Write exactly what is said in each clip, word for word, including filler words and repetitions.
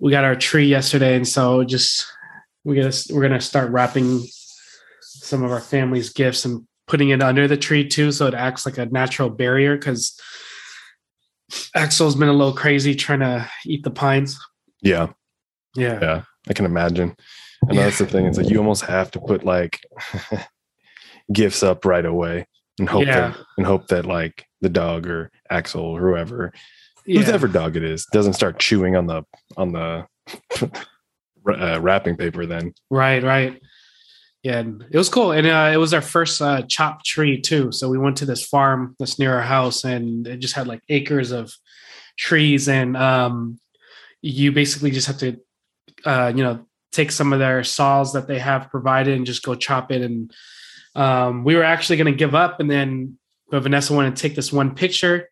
we got our tree yesterday, and so just we gotta we're gonna start wrapping some of our family's gifts and putting it under the tree too, so it acts like a natural barrier, because Axel's been a little crazy trying to eat the pines. Yeah. Yeah. Yeah. I can imagine. And yeah. That's the thing. It's like you almost have to put like gifts up right away and hope yeah. that, and hope that like the dog or Axel or whoever, yeah. whoever dog it is, doesn't start chewing on the on the uh, wrapping paper then. Right, right. Yeah, and it was cool. And uh, it was our first uh, chopped tree too. So we went to this farm that's near our house, and it just had like acres of trees. And um, you basically just have to, uh, you know, take some of their saws that they have provided and just go chop it. And um, we were actually going to give up. And then but Vanessa wanted to take this one picture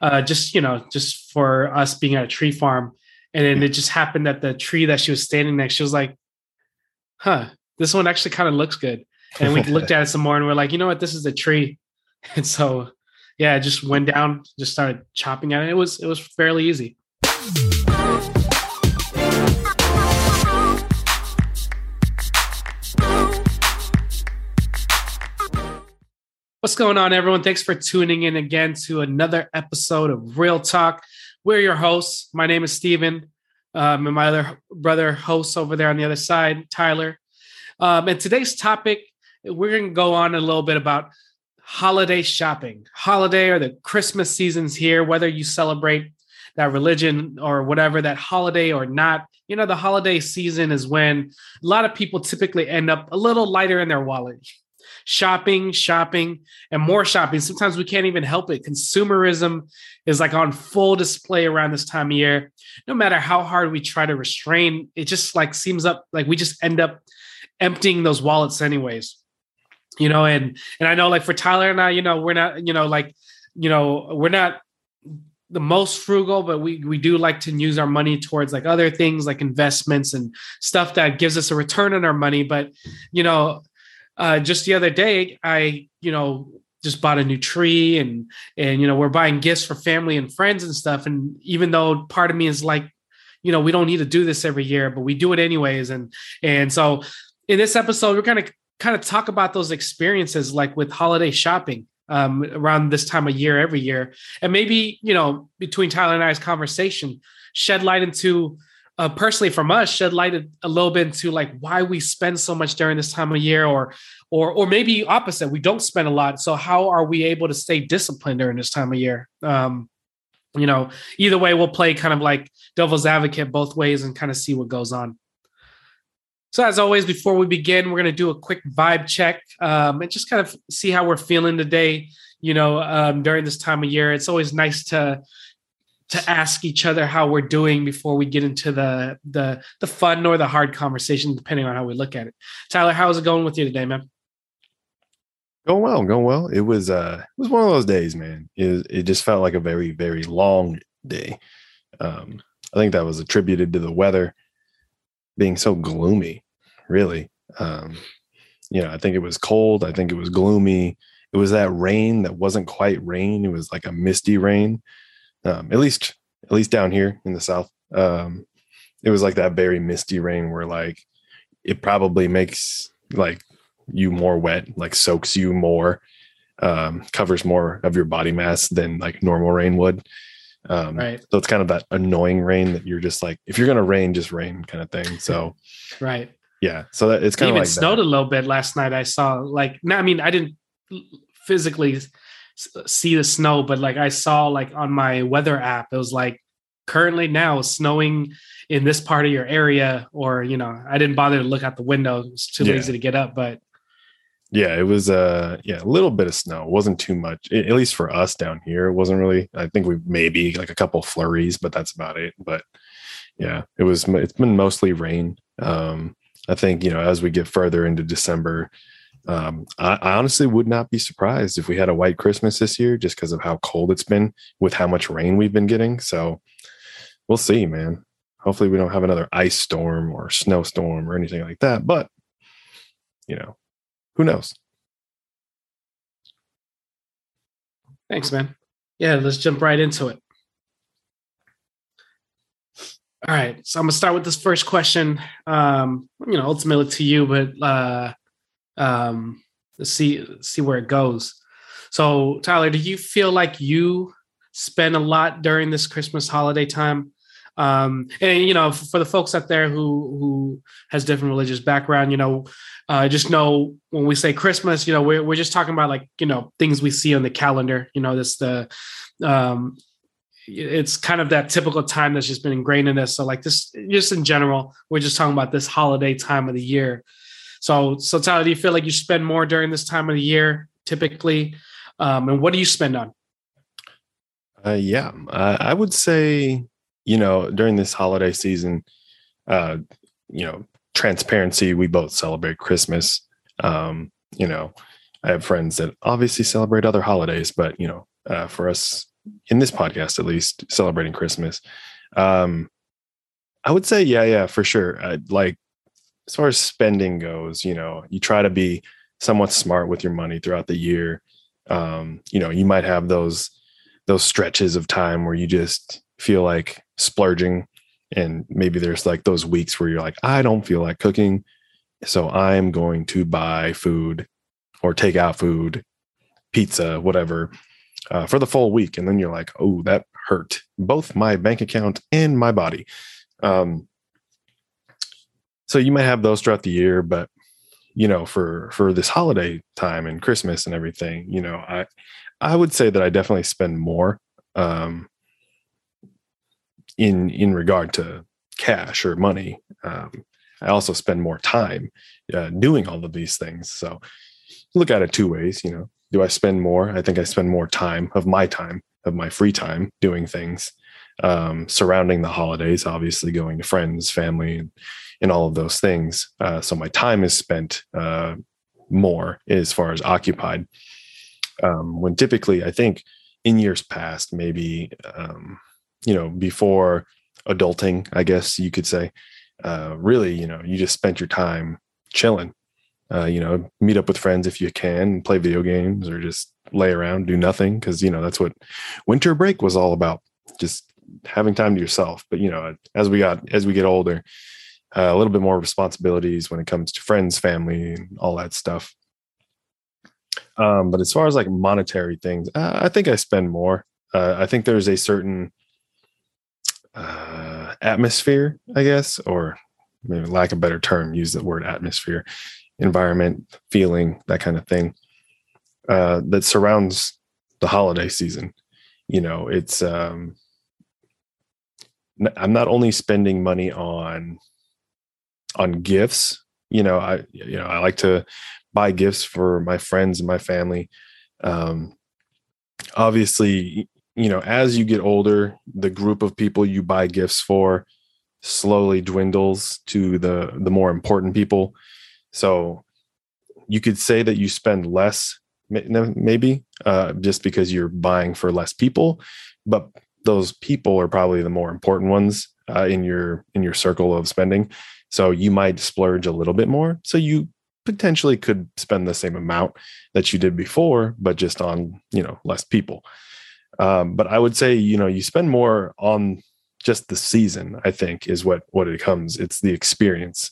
uh, just, you know, just for us being at a tree farm. And then it just happened that the tree that she was standing next, she was like, huh. This one actually kind of looks good. And we looked at it some more and we're like, you know what, this is a tree. And so, yeah, I just went down, just started chopping at it. It was, it was fairly easy. What's going on, everyone? Thanks for tuning in again to another episode of Real Talk. We're your hosts. My name is Stephen, um, and my other brother hosts over there on the other side, Tyler. Um, and today's topic, we're going to go on a little bit about holiday shopping, holiday or the Christmas seasons here, whether you celebrate that religion or whatever, that holiday or not. You know, the holiday season is when a lot of people typically end up a little lighter in their wallet. Shopping, shopping, and more shopping. Sometimes we can't even help it. Consumerism is like on full display around this time of year. No matter how hard we try to restrain, it just like seems up like we just end up emptying those wallets anyways, you know, and, and I know like for Tyler and I, you know, we're not, you know, like, you know, we're not the most frugal, but we, we do like to use our money towards like other things like investments and stuff that gives us a return on our money. But, you know, uh, just the other day, I, you know, just bought a new tree and, and, you know, we're buying gifts for family and friends and stuff. And even though part of me is like, you know, we don't need to do this every year, but we do it anyways. And, and so, in this episode, we're going to kind of talk about those experiences like with holiday shopping um, around this time of year, every year. And maybe, you know, between Tyler and I's conversation, shed light into, uh, personally from us, shed light a, a little bit into like why we spend so much during this time of year, or, or, or maybe opposite, we don't spend a lot. So how are we able to stay disciplined during this time of year? Um, you know, either way, we'll play kind of like devil's advocate both ways and kind of see what goes on. So as always, before we begin, we're going to do a quick vibe check um, and just kind of see how we're feeling today, you know, um, during this time of year. It's always nice to to ask each other how we're doing before we get into the the the fun or the hard conversation, depending on how we look at it. Tyler, how's it going with you today, man? Going well, going well. It was uh, it was one of those days, man. It, it just felt like a very, very long day. Um, I think that was attributed to the weather being so gloomy. Really, um, you know, I think it was cold. I think it was gloomy. It was that rain that wasn't quite rain. It was like a misty rain. Um, at least, at least down here in the South, um, it was like that very misty rain where like it probably makes like you more wet, like soaks you more, um, covers more of your body mass than like normal rain would. Um, right. So it's kind of that annoying rain that you're just like, if you're going to rain, just rain kind of thing. So, right. Yeah. So that, it's kind it of even like snowed that. A little bit last night. I saw like, no, I mean, I didn't physically see the snow, but like I saw like on my weather app, it was like currently now snowing in this part of your area, or, you know, I didn't bother to look out the window. It was too yeah. lazy to get up, but yeah, it was uh, yeah, a little bit of snow. It wasn't too much, it, at least for us down here. It wasn't really, I think we maybe like a couple flurries, but that's about it. But yeah, it was, it's been mostly rain. Um, I think, you know, as we get further into December, um, I, I honestly would not be surprised if we had a white Christmas this year, just because of how cold it's been with how much rain we've been getting. So we'll see, man. Hopefully we don't have another ice storm or snowstorm or anything like that. But, you know, who knows? Thanks, man. Yeah, let's jump right into it. All right. So I'm going to start with this first question, um, you know, ultimately to you, but uh, um, let's see, see where it goes. So Tyler, do you feel like you spend a lot during this Christmas holiday time? Um, and, you know, for the folks out there who, who has different religious background, you know, uh, just know when we say Christmas, you know, we're, we're just talking about like, you know, things we see on the calendar, you know, this, the, um, it's kind of that typical time that's just been ingrained in us. So like this, just in general, we're just talking about this holiday time of the year. So, so Tyler, do you feel like you spend more during this time of the year typically? Um, and what do you spend on? Uh, yeah, uh, I would say, you know, during this holiday season, uh, you know, transparency, we both celebrate Christmas. Um, you know, I have friends that obviously celebrate other holidays, but, you know, uh, for us in this podcast, at least, celebrating Christmas, um, I would say, yeah, yeah, for sure. I, like, as far as spending goes, you know, you try to be somewhat smart with your money throughout the year. Um, you know, you might have those those stretches of time where you just feel like splurging, and maybe there's like those weeks where you're like, I don't feel like cooking, so I'm going to buy food or take out food, pizza, whatever, uh, for the full week. And then you're like, oh, that hurt both my bank account and my body. Um, so you might have those throughout the year, but you know, for for this holiday time and Christmas and everything, you know, I I would say that I definitely spend more. Um, in in regard to cash or money, um, I also spend more time uh, doing all of these things. So look at it two ways, you know, do I spend more? I think I spend more time of my time, of my free time doing things um, surrounding the holidays, obviously going to friends, family, and, and all of those things. Uh, so my time is spent uh, more as far as occupied. Um, when typically, I think in years past, maybe, um, you know, before adulting, I guess you could say, uh, really, you know, you just spent your time chilling, uh, you know, meet up with friends if you can, play video games, or just lay around, do nothing. Cause you know, that's what winter break was all about, just having time to yourself. But, you know, as we got, as we get older, uh, a little bit more responsibilities when it comes to friends, family, and all that stuff. Um, but as far as like monetary things, uh, I think I spend more. Uh, I think there's a certain, uh, atmosphere, I guess, or maybe lack of a better term, use the word atmosphere, environment, feeling, that kind of thing, uh, that surrounds the holiday season. You know, it's, um, I'm not only spending money on, on gifts, you know, I, you know, I like to buy gifts for my friends and my family. Um, obviously, you know, as you get older, the group of people you buy gifts for slowly dwindles to the, the more important people. So you could say that you spend less, maybe, uh, just because you're buying for less people, but those people are probably the more important ones uh, in your, in your circle of spending. So you might splurge a little bit more. So you potentially could spend the same amount that you did before, but just on, you know, less people. Um, but I would say, you know, you spend more on just the season, I think, is what, what it comes. It's the experience.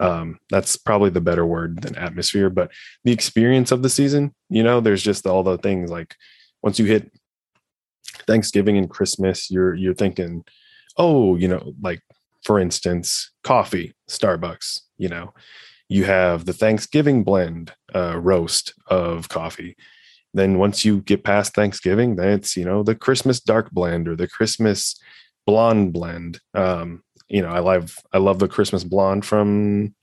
Um, that's probably the better word than atmosphere, but the experience of the season, you know, there's just all the things like once you hit Thanksgiving and Christmas, you're, you're thinking, oh, you know, like for instance, coffee, Starbucks, you know, you have the Thanksgiving blend, uh, roast of coffee. Then once you get past Thanksgiving, then it's, you know, the Christmas dark blend or the Christmas blonde blend. Um, you know, I love, I love the Christmas blonde from,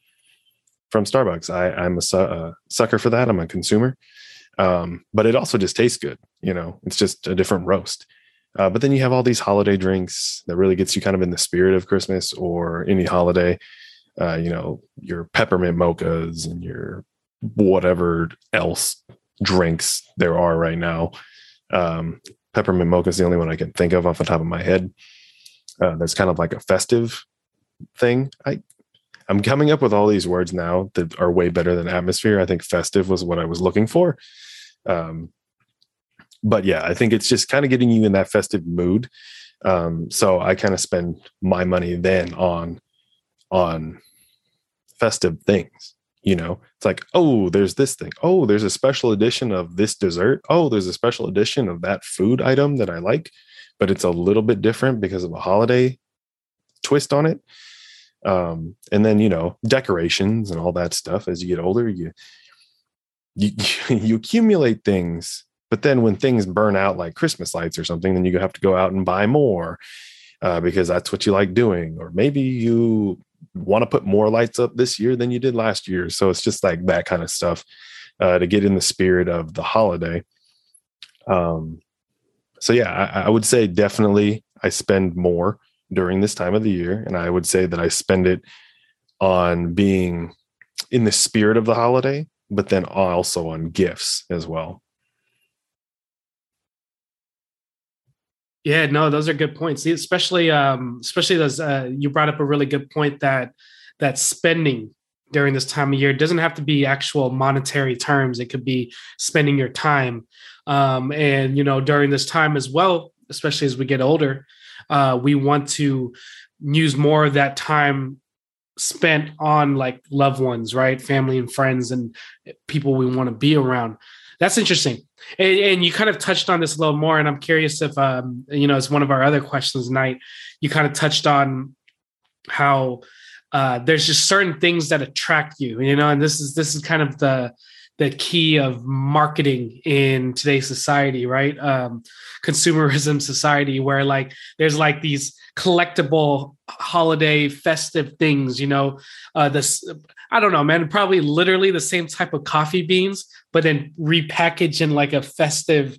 from Starbucks. I, I'm a, su- a sucker for that. I'm a consumer. Um, but it also just tastes good. You know, it's just a different roast. Uh, but then you have all these holiday drinks that really gets you kind of in the spirit of Christmas or any holiday, uh, you know, your peppermint mochas and your whatever else drinks there are right now. Um, peppermint mocha is the only one I can think of off the top of my head. Uh, that's kind of like a festive thing. I, I'm coming up with all these words now that are way better than atmosphere. I think festive was what I was looking for. Um, but yeah, I think it's just kind of getting you in that festive mood. Um, so I kind of spend my money then on, on festive things, you know. It's like, oh, there's this thing. Oh, there's a special edition of this dessert. Oh, there's a special edition of that food item that I like, but it's a little bit different because of a holiday twist on it. Um, and then, you know, decorations and all that stuff. As you get older, you, you, you accumulate things, but then when things burn out, like Christmas lights or something, then you have to go out and buy more, uh, because that's what you like doing. Or maybe you want to put more lights up this year than you did last year. So it's just like that kind of stuff, uh, to get in the spirit of the holiday. Um, so yeah, I, I would say definitely I spend more during this time of the year. And I would say that I spend it on being in the spirit of the holiday, but then also on gifts as well. Yeah, no, those are good points. Especially, um, especially those, uh, you brought up a really good point that, that spending during this time of year doesn't have to be actual monetary terms. It could be spending your time. Um, and, you know, during this time as well, especially as we get older, Uh, we want to use more of that time spent on like loved ones, right? Family and friends and people we want to be around. That's interesting. And, and you kind of touched on this a little more. And I'm curious if, um, you know, it's one of our other questions tonight. You kind of touched on how uh, there's just certain things that attract you, you know, and this is, this is kind of the, the key of marketing in today's society, right? Um, consumerism society, where like, there's like these collectible holiday festive things, you know, uh, this, I don't know, man, probably literally the same type of coffee beans, but then repackaged in like a festive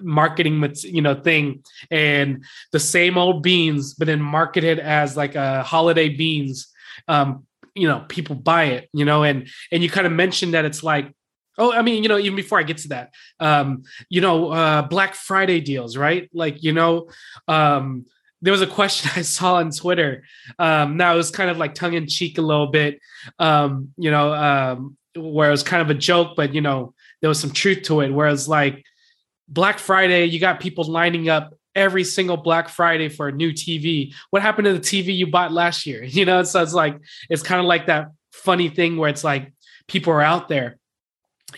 marketing, you know, thing, and the same old beans, but then marketed as like a holiday beans. Um, you know, people buy it, you know, and, and you kind of mentioned that it's like, oh, I mean, you know, even before I get to that, um, you know, uh, Black Friday deals, right? Like, you know, um, there was a question I saw on Twitter. Um, now it was kind of like tongue in cheek a little bit, um, you know, um, where it was kind of a joke, but, you know, there was some truth to it, where it's like Black Friday, you got people lining up every single Black Friday for a new T V. What happened to the T V you bought last year? You know, so it's like, it's kind of like that funny thing where it's like people are out there.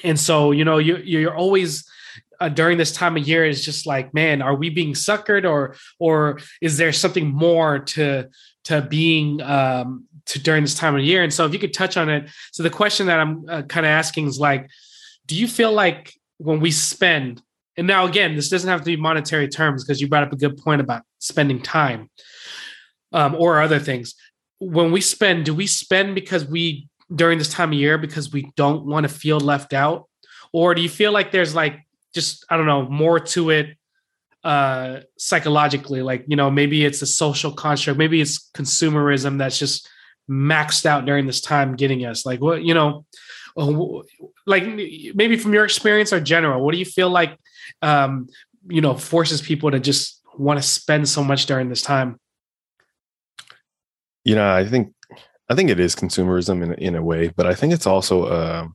And so, you know, you, you're always uh, during this time of year is just like, man, are we being suckered, or, or is there something more to, to being um, to during this time of year? And so if you could touch on it. So the question that I'm uh, kind of asking is like, do you feel like when we spend, and now again, this doesn't have to be monetary terms, because you brought up a good point about spending time um, or other things. When we spend, do we spend because we, during this time of year, because we don't want to feel left out? Or do you feel like there's like, just, I don't know, more to it uh, psychologically? Like, you know, maybe it's a social construct, maybe it's consumerism that's just maxed out during this time getting us like, what, you know, like maybe from your experience or general, what do you feel like, um, you know, forces people to just want to spend so much during this time? You know, I think, I think it is consumerism in, in a way, but I think it's also, uh,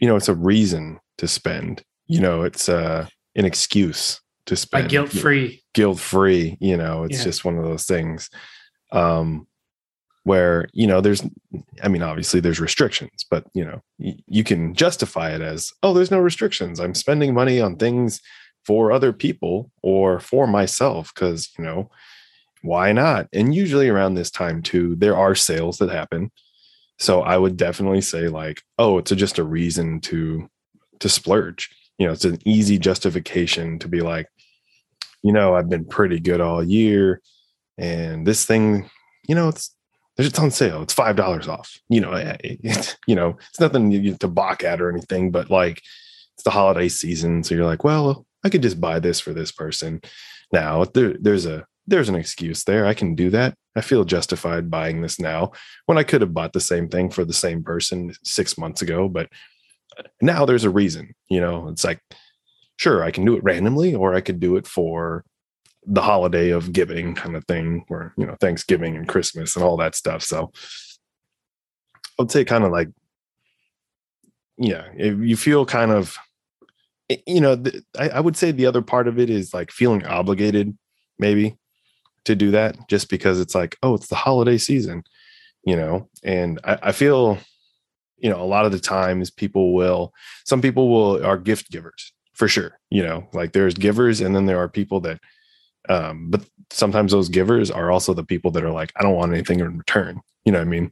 you know, it's a reason to spend, you know, it's uh, an excuse to spend. Like guilt-free. Guilt-free, you know, it's yeah. just one of those things um, where, you know, there's, I mean, obviously there's restrictions, but, you know, y- you can justify it as, oh, there's no restrictions. I'm spending money on things for other people or for myself because, you know, why not? And usually around this time too, there are sales that happen. So I would definitely say like, oh, it's a, just a reason to, to splurge. You know, it's an easy justification to be like, you know, I've been pretty good all year and this thing, you know, it's, it's on sale. It's five dollars off, you know, it, it, you know, it's nothing to balk at or anything, but like it's the holiday season. So you're like, well, I could just buy this for this person. Now there, there's a, There's an excuse there. I can do that. I feel justified buying this now when I could have bought the same thing for the same person six months ago. But now there's a reason, you know, it's like, sure, I can do it randomly, or I could do it for the holiday of giving kind of thing, or, you know, Thanksgiving and Christmas and all that stuff. So I'd say kind of like, yeah, if you feel kind of, you know, I would say the other part of it is like feeling obligated maybe to do that just because it's like, oh, it's the holiday season, you know? And I, I feel, you know, a lot of the times people will, some people will are gift givers for sure. You know, like there's givers and then there are people that, um, but sometimes those givers are also the people that are like, I don't want anything in return. You know what I mean?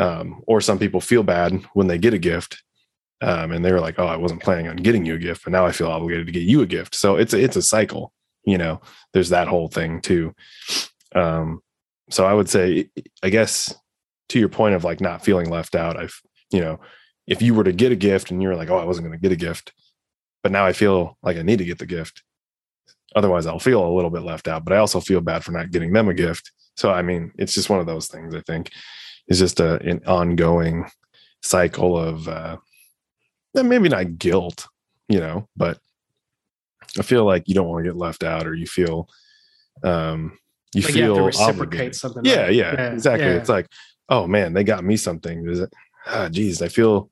Um, or some people feel bad when they get a gift. Um, and they were like, oh, I wasn't planning on getting you a gift, but now I feel obligated to get you a gift. So it's, it's a cycle, you know, there's that whole thing too. Um, so I would say, I guess to your point of like not feeling left out, I've, you know, if you were to get a gift and you're like, oh, I wasn't going to get a gift, but now I feel like I need to get the gift. Otherwise I'll feel a little bit left out, but I also feel bad for not getting them a gift. So, I mean, it's just one of those things. I think it's just a, an ongoing cycle of, uh, maybe not guilt, you know, but I feel like you don't want to get left out, or you feel, um, you like feel you have to reciprocate something. Yeah, like, yeah, yeah, exactly. Yeah. It's like, oh man, they got me something. Is it? Ah, geez, I feel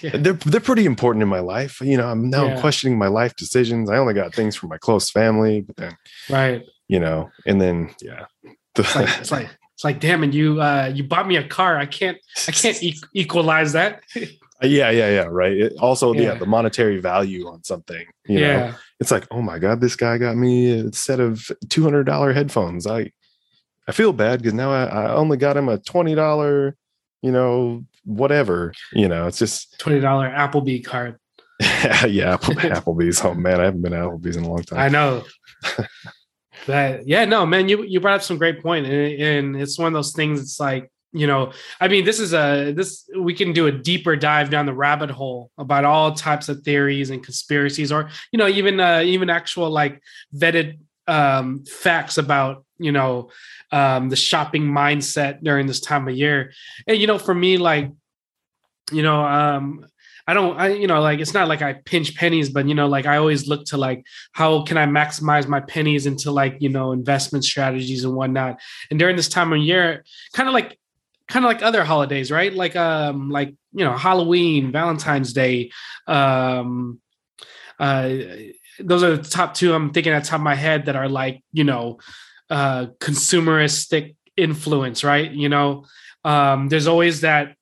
yeah. they're they're pretty important in my life. You know, I'm now yeah. questioning my life decisions. I only got things from my close family, but then, right, you know, and then yeah, the, it's, like, it's like it's like, damn, and you uh, you bought me a car. I can't I can't e- equalize that. Yeah, yeah, yeah, right. It also, yeah. yeah, the monetary value on something, you know, yeah. it's like, oh my God, this guy got me a set of two hundred dollars headphones. I I feel bad because now I, I only got him a twenty dollars, you know, whatever, you know, it's just twenty dollars Applebee card. yeah, Apple, Applebee's. Oh man, I haven't been at Applebee's in a long time. I know. But yeah, no, man, you, you brought up some great point. And, and it's one of those things, it's like, you know, I mean, this is a, this, we can do a deeper dive down the rabbit hole about all types of theories and conspiracies, or, you know, even, uh, even actual like vetted um, facts about, you know, um, the shopping mindset during this time of year. And, you know, for me, like, you know, um, I don't, I, you know, like, it's not like I pinch pennies, but, you know, like I always look to like, how can I maximize my pennies into like, you know, investment strategies and whatnot. And during this time of year, kind of like, kind of like other holidays, right? Like, um, like, you know, Halloween, Valentine's Day. Um, uh, those are the top two I'm thinking at the top of my head that are like, you know, uh, consumeristic influence, right? You know, um, there's always that,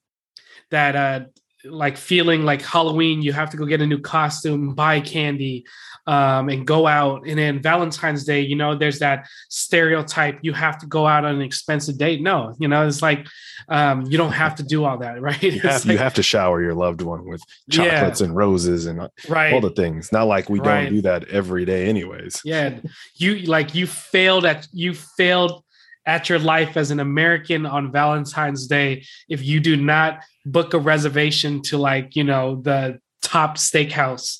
that, uh, like feeling like Halloween, you have to go get a new costume, buy candy, um, and go out. And then Valentine's Day, you know, there's that stereotype. You have to go out on an expensive date. No, you know, it's like, um, you don't have to do all that. Right. You have, like, you have to shower your loved one with chocolates yeah, and roses and right, all the things. Not like we right. don't do that every day anyways. Yeah. You like, you failed at, you failed at your life as an American on Valentine's Day if you do not book a reservation to like, you know, the top steakhouse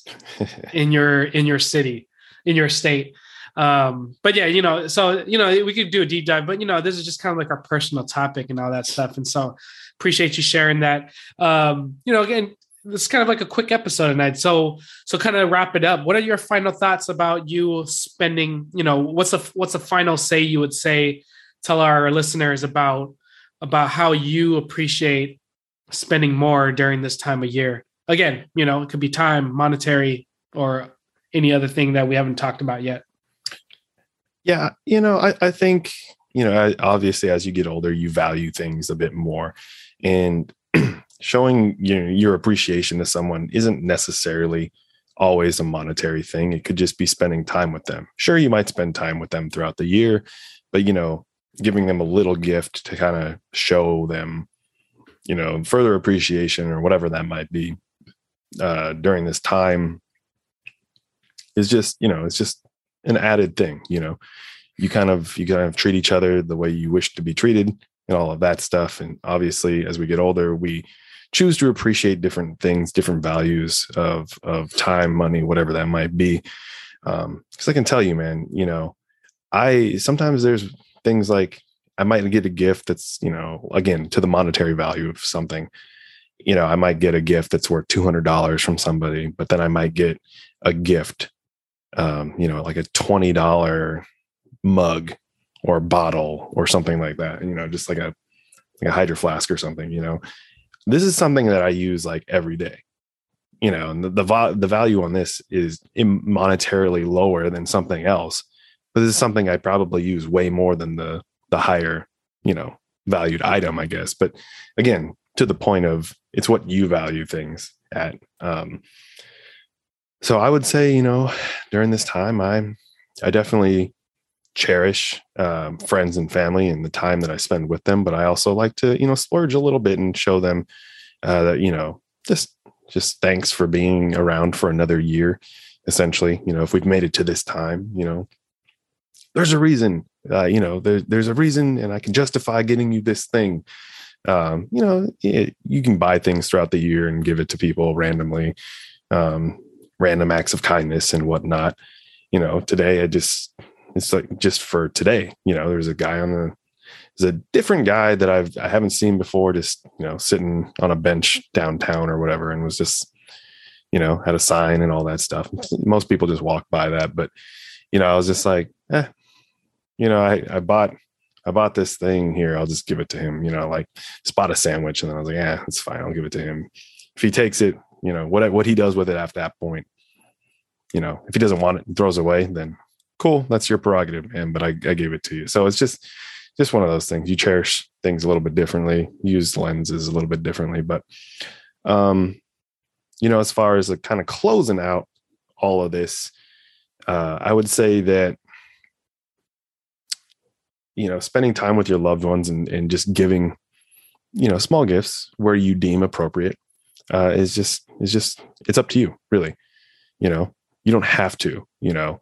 in your, in your city, in your state. Um, but yeah, you know, so, you know, we could do a deep dive, but you know, this is just kind of like our personal topic and all that stuff. And so appreciate you sharing that. Um, you know, again, it's kind of like a quick episode tonight. So, so kind of wrap it up. What are your final thoughts about you spending, you know, what's a, what's a final say you would say, tell our listeners about, about how you appreciate spending more during this time of year. Again, you know, it could be time, monetary, or any other thing that we haven't talked about yet. Yeah. You know, I, I think, you know, obviously as you get older, you value things a bit more, and showing, you know, your appreciation to someone isn't necessarily always a monetary thing. It could just be spending time with them. Sure, you might spend time with them throughout the year, but you know, giving them a little gift to kind of show them, you know, further appreciation or whatever that might be uh, during this time is just, you know, it's just an added thing. You know, you kind of, you kind of treat each other the way you wish to be treated and all of that stuff. And obviously as we get older, we choose to appreciate different things, different values of, of time, money, whatever that might be. Um, cause I can tell you, man, you know, I, sometimes there's things like I might get a gift that's, you know, again, to the monetary value of something, you know, I might get a gift that's worth two hundred dollars from somebody, but then I might get a gift, um, you know, like a twenty dollars mug or bottle or something like that. You know, just like a, like a Hydro Flask or something, you know, this is something that I use like every day, you know, and the, the, the value on this is monetarily lower than something else. But this is something I probably use way more than the the higher, you know, valued item, I guess. But again, to the point of it's what you value things at. Um, so I would say, you know, during this time, I I definitely cherish um, friends and family and the time that I spend with them. But I also like to, you know, splurge a little bit and show them uh, that, you know, just just thanks for being around for another year. Essentially, you know, if we've made it to this time, you know, there's a reason, uh, you know, there, there's a reason, and I can justify getting you this thing. Um, you know, it, you can buy things throughout the year and give it to people randomly, um, random acts of kindness and whatnot. You know, today I just, it's like just for today, you know, there's a guy on the, there's a different guy that I've, I haven't seen before, just, you know, sitting on a bench downtown or whatever, and was just, you know, had a sign and all that stuff. Most people just walk by that, but, you know, I was just like, eh, you know, I, I bought, I bought this thing here. I'll just give it to him, you know, like spot a sandwich. And then I was like, yeah, it's fine. I'll give it to him. If he takes it, you know, what, what he does with it after that point, you know, if he doesn't want it and throws away, then cool. That's your prerogative, man. But I, I gave it to you. So it's just, just one of those things. You cherish things a little bit differently, use lenses a little bit differently, but, um, you know, as far as like kind of closing out all of this, uh, I would say that, you know, spending time with your loved ones and, and just giving, you know, small gifts where you deem appropriate uh, is just, is just, it's up to you, really. You know, you don't have to, you know,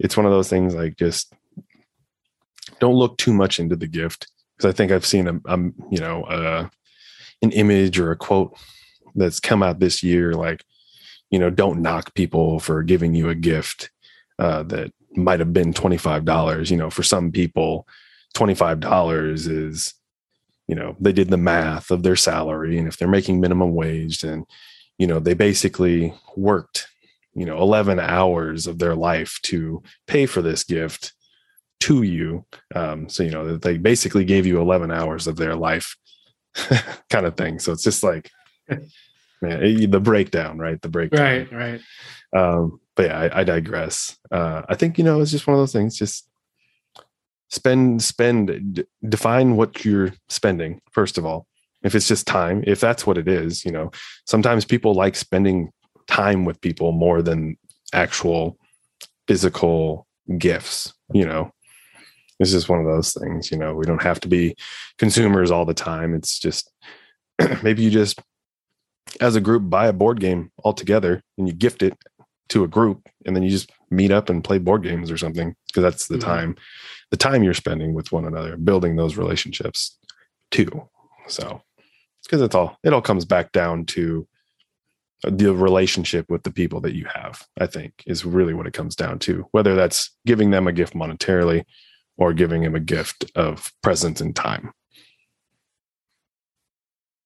it's one of those things like just don't look too much into the gift. Because I think I've seen, a, a you know, uh, an image or a quote that's come out this year, like, you know, don't knock people for giving you a gift uh, that might have been twenty-five dollars, you know, for some people. twenty-five dollars is, you know, they did the math of their salary, and if they're making minimum wage, then, you know, they basically worked, you know, eleven hours of their life to pay for this gift to you. Um, so, you know, they basically gave you eleven hours of their life kind of thing. So it's just like, man, it, the breakdown, right? The breakdown. Right, right. Um, but yeah, I, I digress. Uh, I think, you know, it's just one of those things, just, Spend, spend, d- define what you're spending, first of all. If it's just time, if that's what it is, you know, sometimes people like spending time with people more than actual physical gifts, you know. It's just one of those things, you know, we don't have to be consumers all the time. It's just, maybe you just, as a group, buy a board game all together and you gift it to a group, and then you just meet up and play board games or something, because that's the mm-hmm. time, the time you're spending with one another, building those relationships too. So because it's all, it all comes back down to the relationship with the people that you have, I think, is really what it comes down to, whether that's giving them a gift monetarily or giving them a gift of presence and time.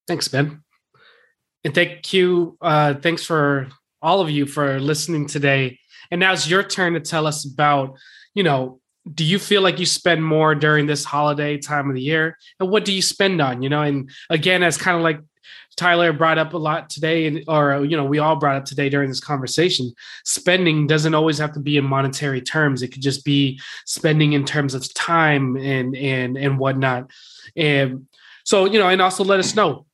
Thanks, Ben. And thank you. Uh, thanks for all of you for listening today. And now it's your turn to tell us about, you know, do you feel like you spend more during this holiday time of the year? And what do you spend on, you know? And again, as kind of like Tyler brought up a lot today, and or, you know, we all brought up today during this conversation, spending doesn't always have to be in monetary terms. It could just be spending in terms of time and, and, and whatnot. And so, you know, and also let us know,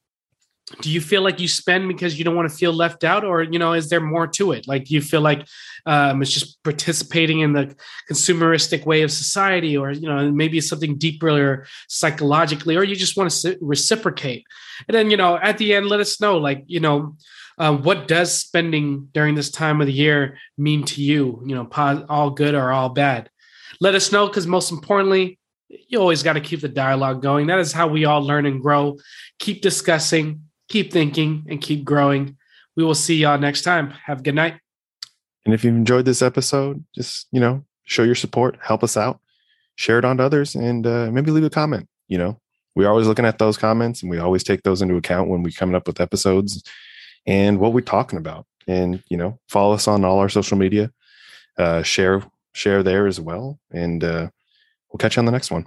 do you feel like you spend because you don't want to feel left out, or, you know, is there more to it? Like, do you feel like um, it's just participating in the consumeristic way of society, or, you know, maybe it's something deeper or psychologically, or you just want to reciprocate? And then, you know, at the end, let us know, like, you know, uh, what does spending during this time of the year mean to you? You know, all good or all bad? Let us know, because most importantly, you always got to keep the dialogue going. That is how we all learn and grow. Keep discussing. Keep thinking and keep growing. We will see y'all next time. Have a good night. And if you've enjoyed this episode, just, you know, show your support, help us out, share it on to others, and uh, maybe leave a comment. You know, we're always looking at those comments, and we always take those into account when we're coming up with episodes and what we're talking about. And, you know, follow us on all our social media, uh, share, share there as well. And uh, we'll catch you on the next one.